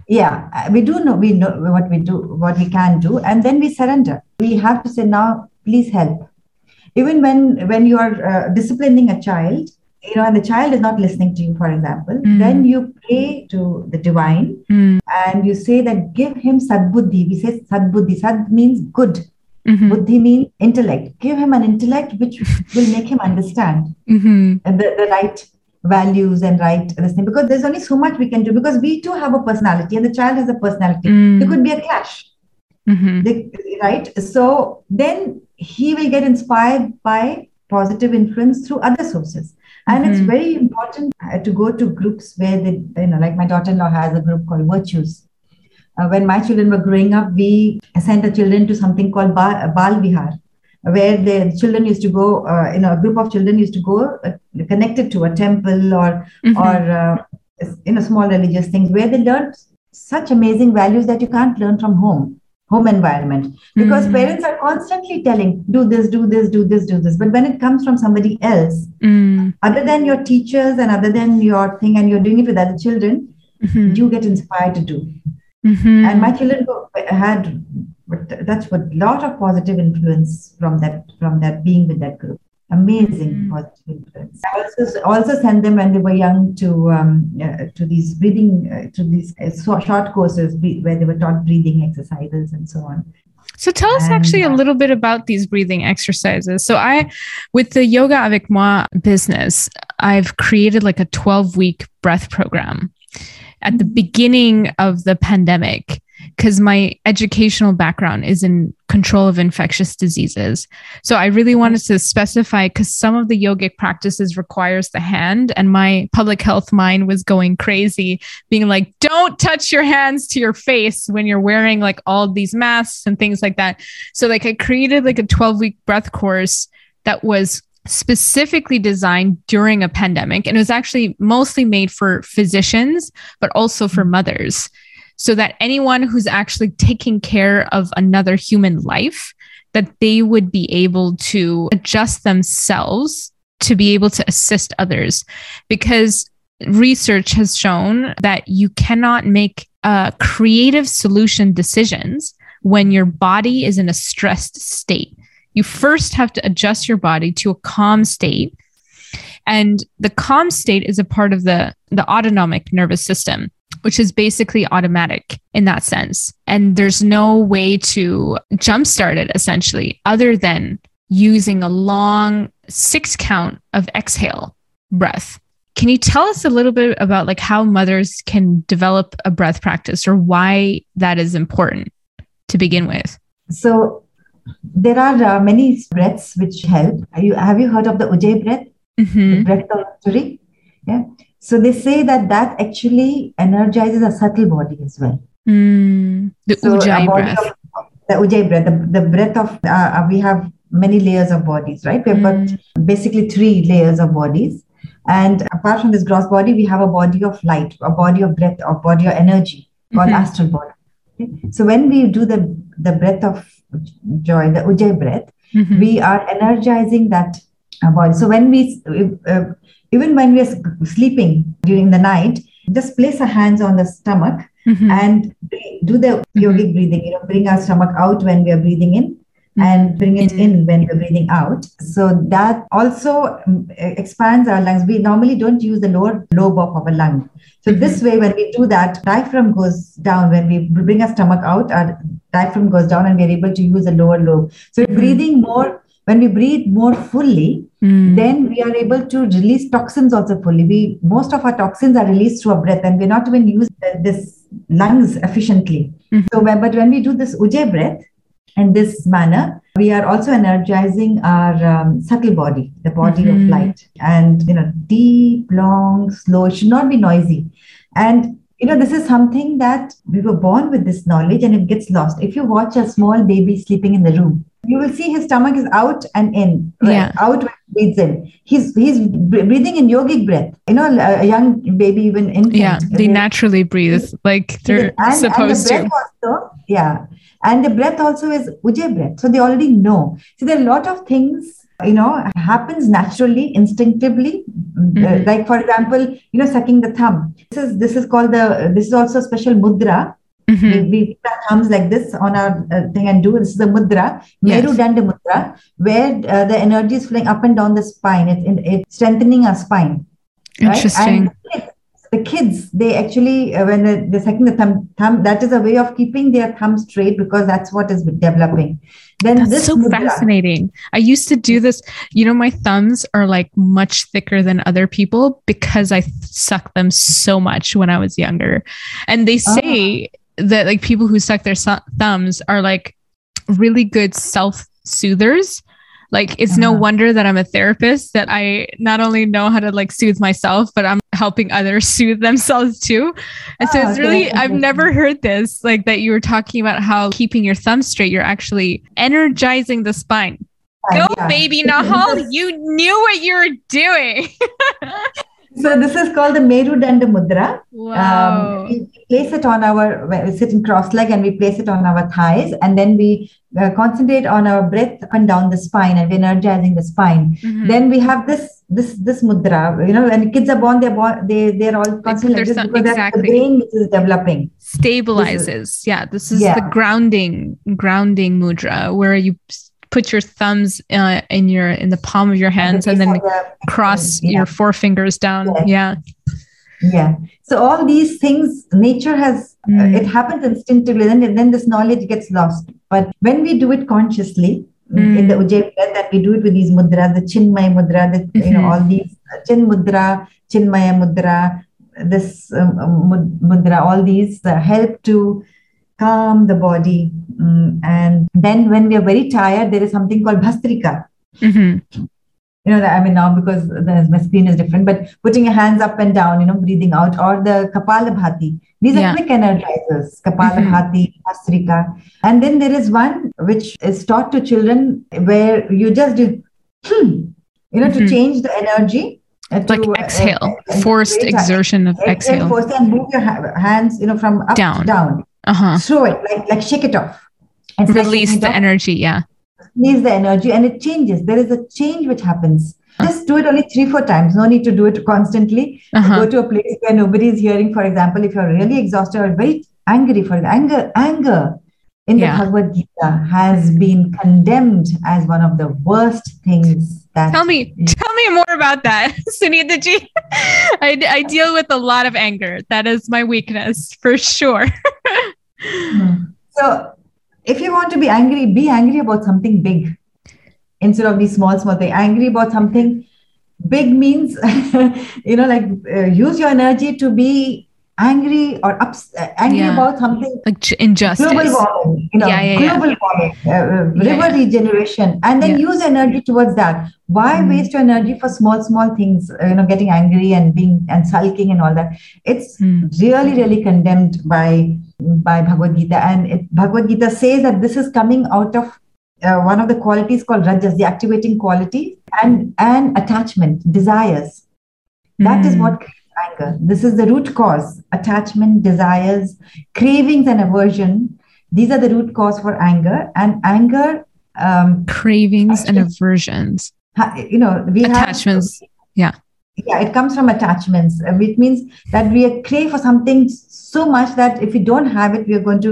Yeah, we do know, we know what we do, what we can do. And then we surrender. We have to say, now, please help. Even when, when you are uh, disciplining a child, you know, and the child is not listening to you, for example, mm. then you pray to the divine mm. and you say that give him sadbuddhi. We say sadbuddhi. Sad means good. Mm-hmm. Buddhi means intellect. Give him an intellect which will make him understand mm-hmm. the, the right values and right listening. Because there's only so much we can do, because we too have a personality and the child has a personality. Mm. There could be a clash. Mm-hmm. They, right? So then he will get inspired by positive influence through other sources. And mm-hmm. it's very important to go to groups where they, you know, like my daughter-in-law has a group called Virtues. Uh, when my children were growing up, we sent the children to something called ba- Bal Vihar, where the children used to go, uh, you know, a group of children used to go uh, connected to a temple or, mm-hmm. or uh, you know, small religious things, where they learned such amazing values that you can't learn from home. home environment, because mm. parents are constantly telling, do this, do this, do this, do this. But when it comes from somebody else, mm. other than your teachers and other than your thing, and you're doing it with other children, mm-hmm. you get inspired to do. Mm-hmm. And my children had that's what lot of positive influence from that, from that being with that group. Amazing mm. positive influence. I also, also sent them when they were young to um, uh, to these breathing, uh, to these uh, so short courses bre- where they were taught breathing exercises and so on. So tell us and, actually a little bit about these breathing exercises. So I, with the Yoga Avec Moi business, I've created like a twelve-week breath program at the beginning of the pandemic. because my educational background is in control of infectious diseases. So I really wanted to specify, because some of the yogic practices requires the hand, and my public health mind was going crazy, being like, don't touch your hands to your face when you're wearing like all these masks and things like that. So like I created like a twelve week breath course that was specifically designed during a pandemic. And it was actually mostly made for physicians, but also for mothers, so that anyone who's actually taking care of another human life, that they would be able to adjust themselves to be able to assist others. Because research has shown that you cannot make uh, creative solution decisions when your body is in a stressed state. You first have to adjust your body to a calm state. And the calm state is a part of the, the autonomic nervous system, which is basically automatic in that sense. And there's no way to jumpstart it, essentially, other than using a long six count of exhale breath. Can you tell us a little bit about like how mothers can develop a breath practice, or why that is important to begin with? So there are uh, many breaths which help. Are you, have you heard of the Ujjayi breath? Mm-hmm. The breath of victory. Yeah. So they say that that actually energizes a subtle body as well. Mm. The so Ujjayi breath. Of, the Ujjayi breath. The, the breath of, uh, we have many layers of bodies, right? We have mm. got basically three layers of bodies. And apart from this gross body, we have a body of light, a body of breath, a body of energy called mm-hmm. astral body. Okay? So when we do the, the breath of joy, the Ujjayi breath, mm-hmm. we are energizing that body. So when we, uh, even when we are sleeping during the night, just place our hands on the stomach mm-hmm. and do the yogic mm-hmm. breathing, you know, bring our stomach out when we are breathing in mm-hmm. and bring it in when we're breathing out. So that also expands our lungs. We normally don't use the lower lobe of our lung. So mm-hmm. this way, when we do that, diaphragm goes down. When we bring our stomach out, our diaphragm goes down and we're able to use the lower lobe. So mm-hmm. breathing more, when we breathe more fully, mm. then we are able to release toxins also fully. We, most of our toxins are released through our breath, and we're not even using this lungs efficiently. Mm-hmm. So, but when we do this Ujjayi breath in this manner, we are also energizing our um, subtle body, the body mm-hmm. of light, and you know, deep, long, slow. It should not be noisy, and you know, this is something that we were born with this knowledge, and it gets lost. If you watch a small baby sleeping in the room, you will see his stomach is out and in, right? Yeah. Out when he breathes in. He's he's breathing in yogic breath. You know, a young baby, even infant. Yeah, they naturally breathe like they're and, supposed and the breath to. Also, yeah, and the breath also is Ujjayi breath. So they already know. So there are a lot of things, you know, happens naturally, instinctively. Mm-hmm. Uh, like for example, you know, sucking the thumb. This is this is called the. This is also a special mudra. Mm-hmm. We, we put our thumbs like this on our uh, thing and do. This is the mudra, yes. Merudanda Mudra, where uh, the energy is flowing up and down the spine. It's in, it's strengthening our spine. Interesting. Right? And the kids, they actually, uh, when they're, they're sucking the thumb, thumb, that is a way of keeping their thumb straight, because that's what is developing. Then that's this so mudra, fascinating. I used to do this. You know, my thumbs are like much thicker than other people because I sucked them so much when I was younger. And they say... Oh. that like people who suck their su- thumbs are like really good self-soothers. Like it's uh-huh. no wonder that I'm a therapist, that I not only know how to like soothe myself, but I'm helping others soothe themselves too. And oh, so it's really, yeah. I've never heard this, like that you were talking about how keeping your thumb straight, you're actually energizing the spine. Uh, Go yeah. baby Nahal, you knew what you were doing. So this is called the Merudanda Mudra. Wow. Um, we place it on our, we sit in cross-leg and we place it on our thighs, and then we uh, concentrate on our breath up and down the spine, and we're energizing the spine. Mm-hmm. Then we have this, this, this mudra, you know, when kids are born, they're born, they, they're all constantly like because exactly. the brain which is developing. Stabilizes. This is, yeah. This is yeah. the grounding, grounding mudra, where you put your thumbs uh, in your in the palm of your hands and, and then the, cross yeah. your forefingers down. Yeah. yeah. Yeah. So all these things, nature has, mm. uh, it happens instinctively, and then, then this knowledge gets lost. But when we do it consciously, mm. in the Ujjayi breath, that we do it with these mudras, the Chinmaya mudra, the, mm-hmm. you know, all these uh, Chin mudra, Chinmaya mudra, this um, mudra, all these uh, help to calm the body. Um, and then when we are very tired, there is something called Bhastrika. Mm-hmm. You know, I mean, now because the, my screen is different, but putting your hands up and down, you know, breathing out, or the Kapalabhati. These yeah. are quick energizers, Kapalabhati, Bhastrika. Mm-hmm. And then there is one which is taught to children where you just do, hmm, you know, mm-hmm. to change the energy. Uh, like to, exhale, uh, uh, forced energy. exertion of exhale. exhale. Force and move your ha- hands, you know, from up down. to down. Uh-huh. Throw it, like, like shake it off. And release the off. energy, yeah. Needs the energy, and it changes. There is a change which happens. Just do it only three, four times. No need to do it constantly. Uh-huh. Go to a place where nobody is hearing. For example, if you're really exhausted or very angry, for anger, anger in yeah. the Bhagavad Gita has been condemned as one of the worst things. That tell me, is. tell me more about that, Sunita Ji. I, I deal with a lot of anger. That is my weakness for sure. So, if you want to be angry, be angry about something big instead of these small, small things. Angry about something big means, you know, like uh, use your energy to be angry or ups- angry yeah. about something. Like ch- injustice. Global warming, you know, yeah, yeah, global yeah. warming, uh, river yeah, yeah. regeneration. And then yeah. use energy towards that. Why mm. waste your energy for small, small things, uh, you know, getting angry and being and sulking and all that? It's mm. really, really condemned by... by Bhagavad Gita, and it, Bhagavad Gita says that this is coming out of uh, one of the qualities called rajas, the activating quality, and, and attachment, desires. That mm. is what creates anger. This is the root cause: attachment, desires, cravings, and aversion. These are the root cause for anger. And anger, um, cravings and aversions. You know, we attachments. Have, yeah, yeah, it comes from attachments, which means that we crave for something so much that if we don't have it, we are going to,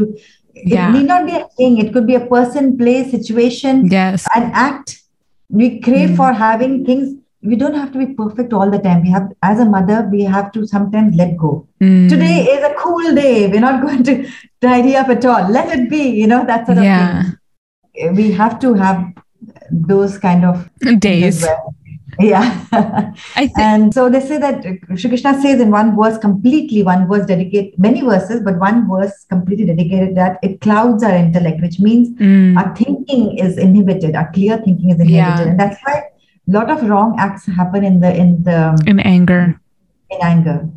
it yeah. need not be a thing. It could be a person, place, situation, yes. an act. We crave mm. for having things. We don't have to be perfect all the time. We have, as a mother, we have to sometimes let go. Mm. Today is a cool day. We're not going to tidy up at all. Let it be, you know, that sort yeah. of thing. We have to have those kind of days. Yeah. I think- and so they say that Shri Krishna says in one verse, completely one verse dedicated, many verses, but one verse completely dedicated, that it clouds our intellect, which means mm. our thinking is inhibited, our clear thinking is inhibited. Yeah. And that's why a lot of wrong acts happen in the in the in anger. In anger.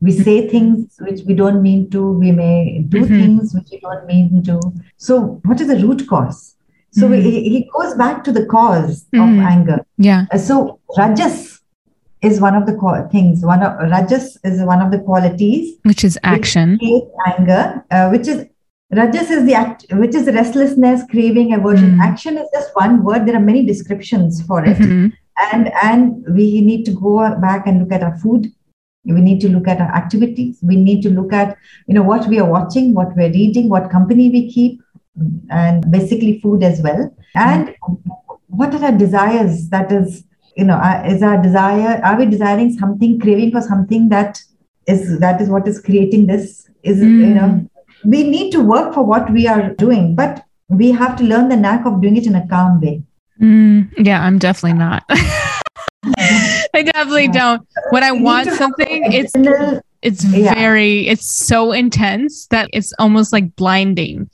We say things which we don't mean to, we may do mm-hmm. things which we don't mean to. So what is the root cause? So mm. he, he goes back to the cause mm. of anger. Yeah. So rajas is one of the co- things. One of rajas is one of the qualities, which is action. Which anger, uh, which is rajas is the act, which is restlessness, craving, aversion. Mm. Action is just one word. There are many descriptions for it, mm-hmm. and and we need to go back and look at our food. We need to look at our activities. We need to look at, you know, what we are watching, what we are reading, what company we keep. And basically food as well. And what are our desires? That is, you know, is our desire, are we desiring something, craving for something that is, that is what is creating this? Is, mm. you know, we need to work for what we are doing, but we have to learn the knack of doing it in a calm way. Mm, yeah, I'm definitely not. I definitely yeah. don't. When I want something, it's... It's yeah. very, it's so intense that it's almost like blinding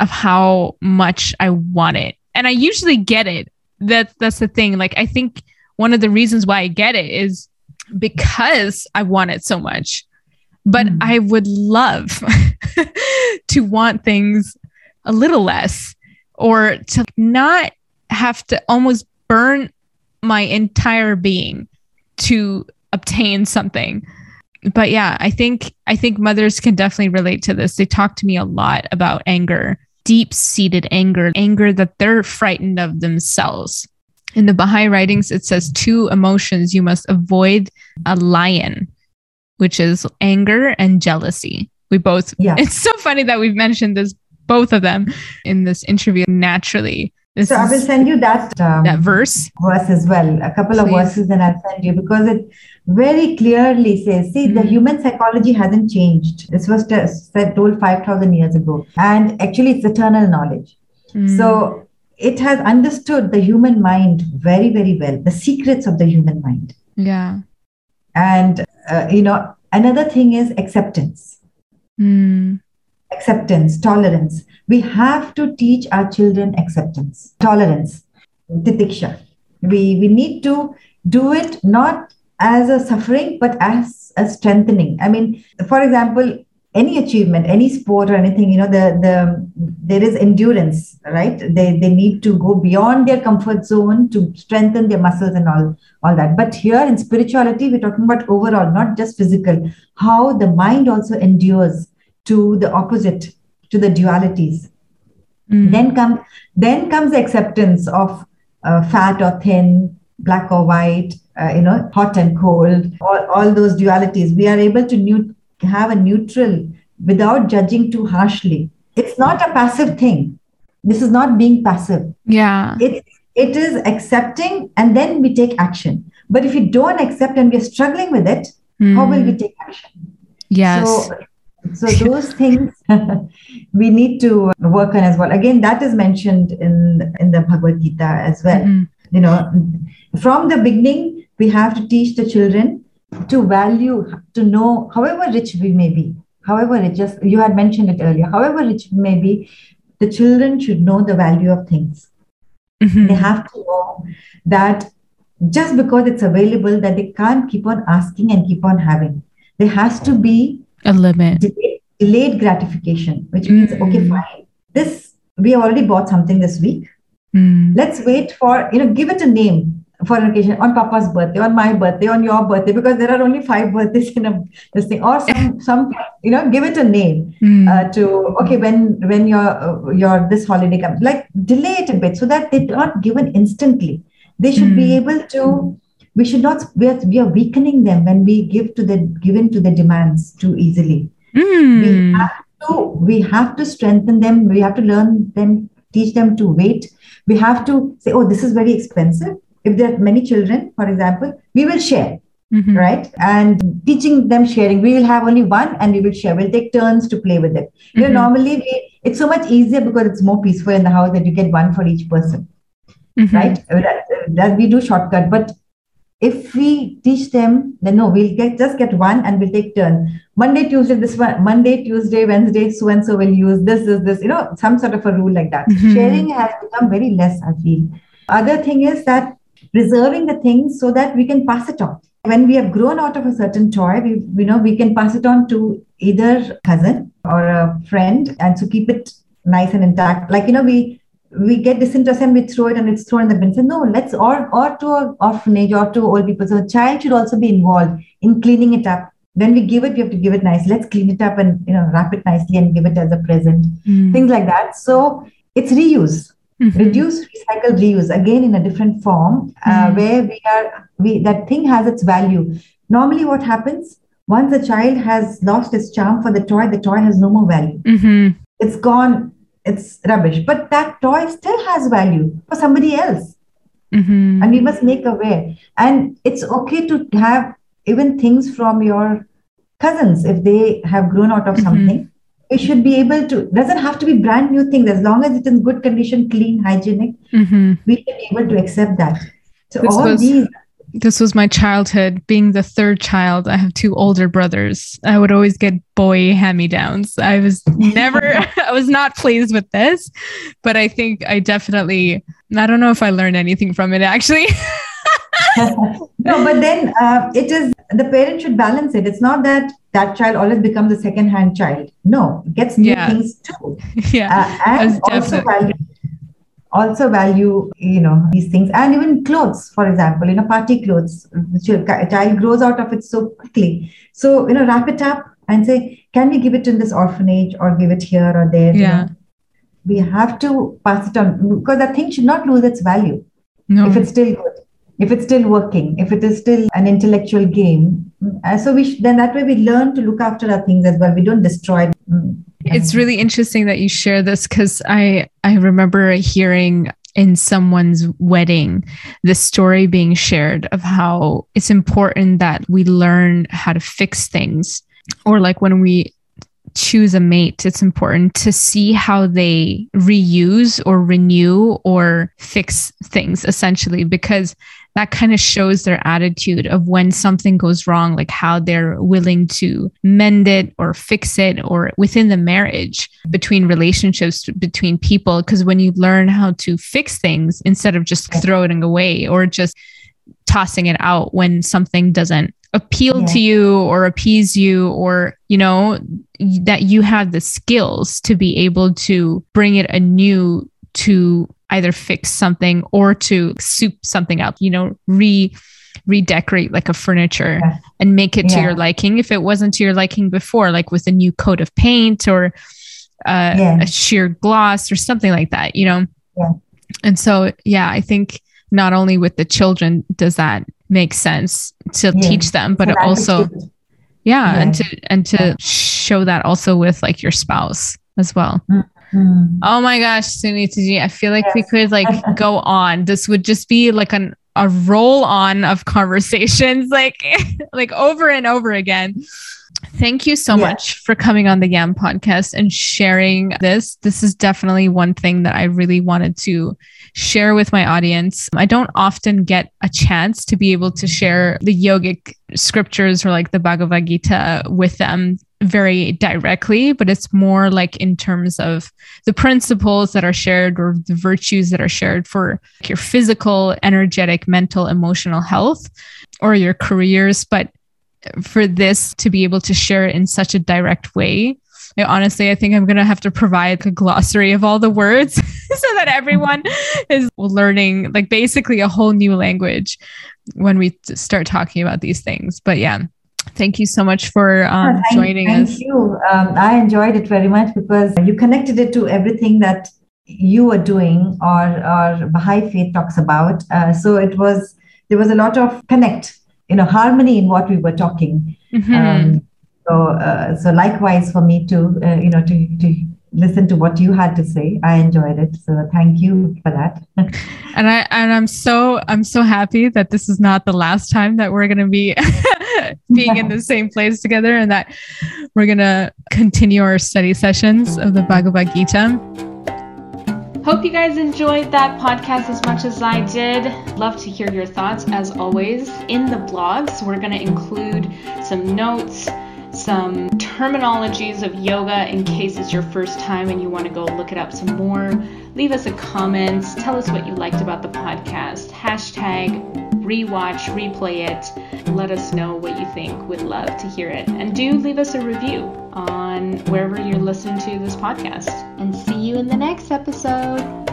of how much I want it. And I usually get it. That's, that's the thing. Like, I think one of the reasons why I get it is because I want it so much, but mm. I would love to want things a little less, or to not have to almost burn my entire being to obtain something. But yeah, I think I think mothers can definitely relate to this. They talk to me a lot about anger, deep-seated anger, anger that they're frightened of themselves. In the Baha'i writings, it says two emotions you must avoid a lion, which is anger and jealousy. We both, yeah. it's so funny that we've mentioned this, both of them in this interview naturally. This so I will send you that, um, that verse verse as well, a couple Please. of verses, and I'll send you, because it very clearly says, see, mm-hmm. the human psychology hasn't changed. This was t- said, told five thousand years ago. And actually, it's eternal knowledge. Mm-hmm. So it has understood the human mind very, very well, the secrets of the human mind. Yeah. And, uh, you know, another thing is acceptance. Mm. acceptance, tolerance. We have to teach our children acceptance, tolerance, titiksha. We, we need to do it not as a suffering, but as a strengthening. I mean, for example, any achievement, any sport or anything, you know, the, the there is endurance, right? They they need to go beyond their comfort zone to strengthen their muscles and all, all that. But here in spirituality, we're talking about overall, not just physical, how the mind also endures to the opposite, to the dualities. Mm. Then, come, then comes the acceptance of uh, fat or thin, black or white, uh, you know, hot and cold, all, all those dualities. We are able to new. have a neutral without judging too harshly. It's not a passive thing. This is not being passive. Yeah. It, it is accepting and then we take action. But if you don't accept and we're struggling with it, mm. how will we take action? Yes. So, so those things we need to work on as well. Again, that is mentioned in, in the Bhagavad Gita as well. Mm. You know, from the beginning, we have to teach the children to value, to know, however rich we may be, however rich, just you had mentioned it earlier, however rich we may be, the children should know the value of things. Mm-hmm. They have to know that just because it's available, that they can't keep on asking and keep on having. There has to be a limit. Delayed, delayed gratification, which means, mm-hmm. okay, fine. This, we have already bought something this week. Mm. Let's wait for, you know, give it a name. For an occasion, on Papa's birthday, on my birthday, on your birthday, because there are only five birthdays in a, this thing, or some, some, you know, give it a name mm. uh, to, okay, when, when your, uh, your, this holiday comes, like delay it a bit so that they're not given instantly. They should mm. be able to, we should not, we are, we are weakening them when we give to the, given to the demands too easily. Mm. We have to, we have to strengthen them. We have to learn them, teach them to wait. We have to say, oh, this is very expensive. If there are many children, for example, we will share, mm-hmm. right? And teaching them sharing, we will have only one and we will share. We'll take turns to play with it. Mm-hmm. You know, normally we, it's so much easier because it's more peaceful in the house that you get one for each person, mm-hmm. right? That, that we do shortcut. But if we teach them, then no, we'll get just get one and we'll take turns. Monday, Tuesday, this one, Monday, Tuesday, Wednesday, so-and-so will use this, this, this, you know, some sort of a rule like that. Mm-hmm. Sharing has become very less, I feel. Other thing is that preserving the things so that we can pass it on. When we have grown out of a certain toy, we, you know, we can pass it on to either cousin or a friend, and so keep it nice and intact. Like, you know, we we get disinterested and we throw it and it's thrown in the bin. So no, let's or or to an orphanage or to old people. So a child should also be involved in cleaning it up. When we give it, we have to give it nice. Let's clean it up and, you know, wrap it nicely and give it as a present. Mm. Things like that. So it's reuse. Mm-hmm. Reduce, recycle, reuse, again in a different form, uh, mm-hmm. where we are, we that thing has its value. Normally what happens, once a child has lost its charm for the toy, the toy has no more value. Mm-hmm. It's gone, it's rubbish. But that toy still has value for somebody else. Mm-hmm. And we must make aware. And it's okay to have even things from your cousins if they have grown out of mm-hmm. something. We should be able to, doesn't have to be brand new things. As long as it's in good condition, clean, hygienic, mm-hmm. we should be able to accept that. So this all was, these. This was my childhood. Being the third child, I have two older brothers. I would always get boy hand-me-downs. I was never, I was not pleased with this, but I think I definitely, I don't know if I learned anything from it actually. No, but then uh, it is, the parent should balance it. It's not that that child always becomes a second-hand child. No, it gets new yeah. things too. Yeah, uh, and also value, also value, you know, these things. And even clothes, for example, you know, party clothes. A child grows out of it so quickly. So, you know, wrap it up and say, can we give it to this orphanage or give it here or there? Yeah. You know, we have to pass it on because that thing should not lose its value. No. If it's still good. If it's still working, if it is still an intellectual game. Uh, so we sh- then that way we learn to look after our things as well. We don't destroy them. It's really interesting that you share this because I, I remember hearing in someone's wedding, the story being shared of how it's important that we learn how to fix things. Or like when we choose a mate, it's important to see how they reuse or renew or fix things, essentially, because that kind of shows their attitude of when something goes wrong, like how they're willing to mend it or fix it, or within the marriage, between relationships, between people. Because when you learn how to fix things instead of just throwing away or just tossing it out when something doesn't appeal yeah. to you or appease you, or, you know, that you have the skills to be able to bring it anew to either fix something or to soup something up, you know, re redecorate like a furniture yeah. and make it yeah. to your liking. If it wasn't to your liking before, like with a new coat of paint or uh, yeah. a sheer gloss or something like that, you know? Yeah. And so, yeah, I think not only with the children does that make sense to yeah. teach them, but it also, yeah, yeah, and to, and to yeah. show that also with like your spouse as well. Mm. Mm. Oh my gosh, Sunita Ji, I feel like yes. we could like go on. This would just be like an, a roll on of conversations, like, like over and over again. Thank you so yes. much for coming on the YAM podcast and sharing this. This is definitely one thing that I really wanted to share with my audience. I don't often get a chance to be able to share the yogic scriptures or like the Bhagavad Gita with them very directly, but it's more like in terms of the principles that are shared or the virtues that are shared for your physical, energetic, mental, emotional health or your careers. But for this to be able to share it in such a direct way, I honestly, I think I'm going to have to provide a glossary of all the words so that everyone is learning like basically a whole new language when we start talking about these things. But yeah. Thank you so much for um, yeah, thank, joining thank us. Thank you. Um, I enjoyed it very much because you connected it to everything that you are doing or, or Baha'i faith talks about. Uh, so it was, there was a lot of connect, you know, harmony in what we were talking. Mm-hmm. Um, so, uh, so likewise for me too, uh, you know, to, to listen to what you had to say. I enjoyed it. So thank you for that. and I, and I'm so, I'm so happy that this is not the last time that we're going to be being in the same place together, and that we're going to continue our study sessions of the Bhagavad Gita. Hope you guys enjoyed that podcast as much as I did. Love to hear your thoughts as always. In the blogs, we're going to include some notes, some terminologies of yoga in case it's your first time and you want to go look it up some more. Leave us a comment. Tell us what you liked about the podcast. Hashtag rewatch, replay it. Let us know what you think. We'd love to hear it. And do leave us a review on wherever you're listening to this podcast. And see you in the next episode.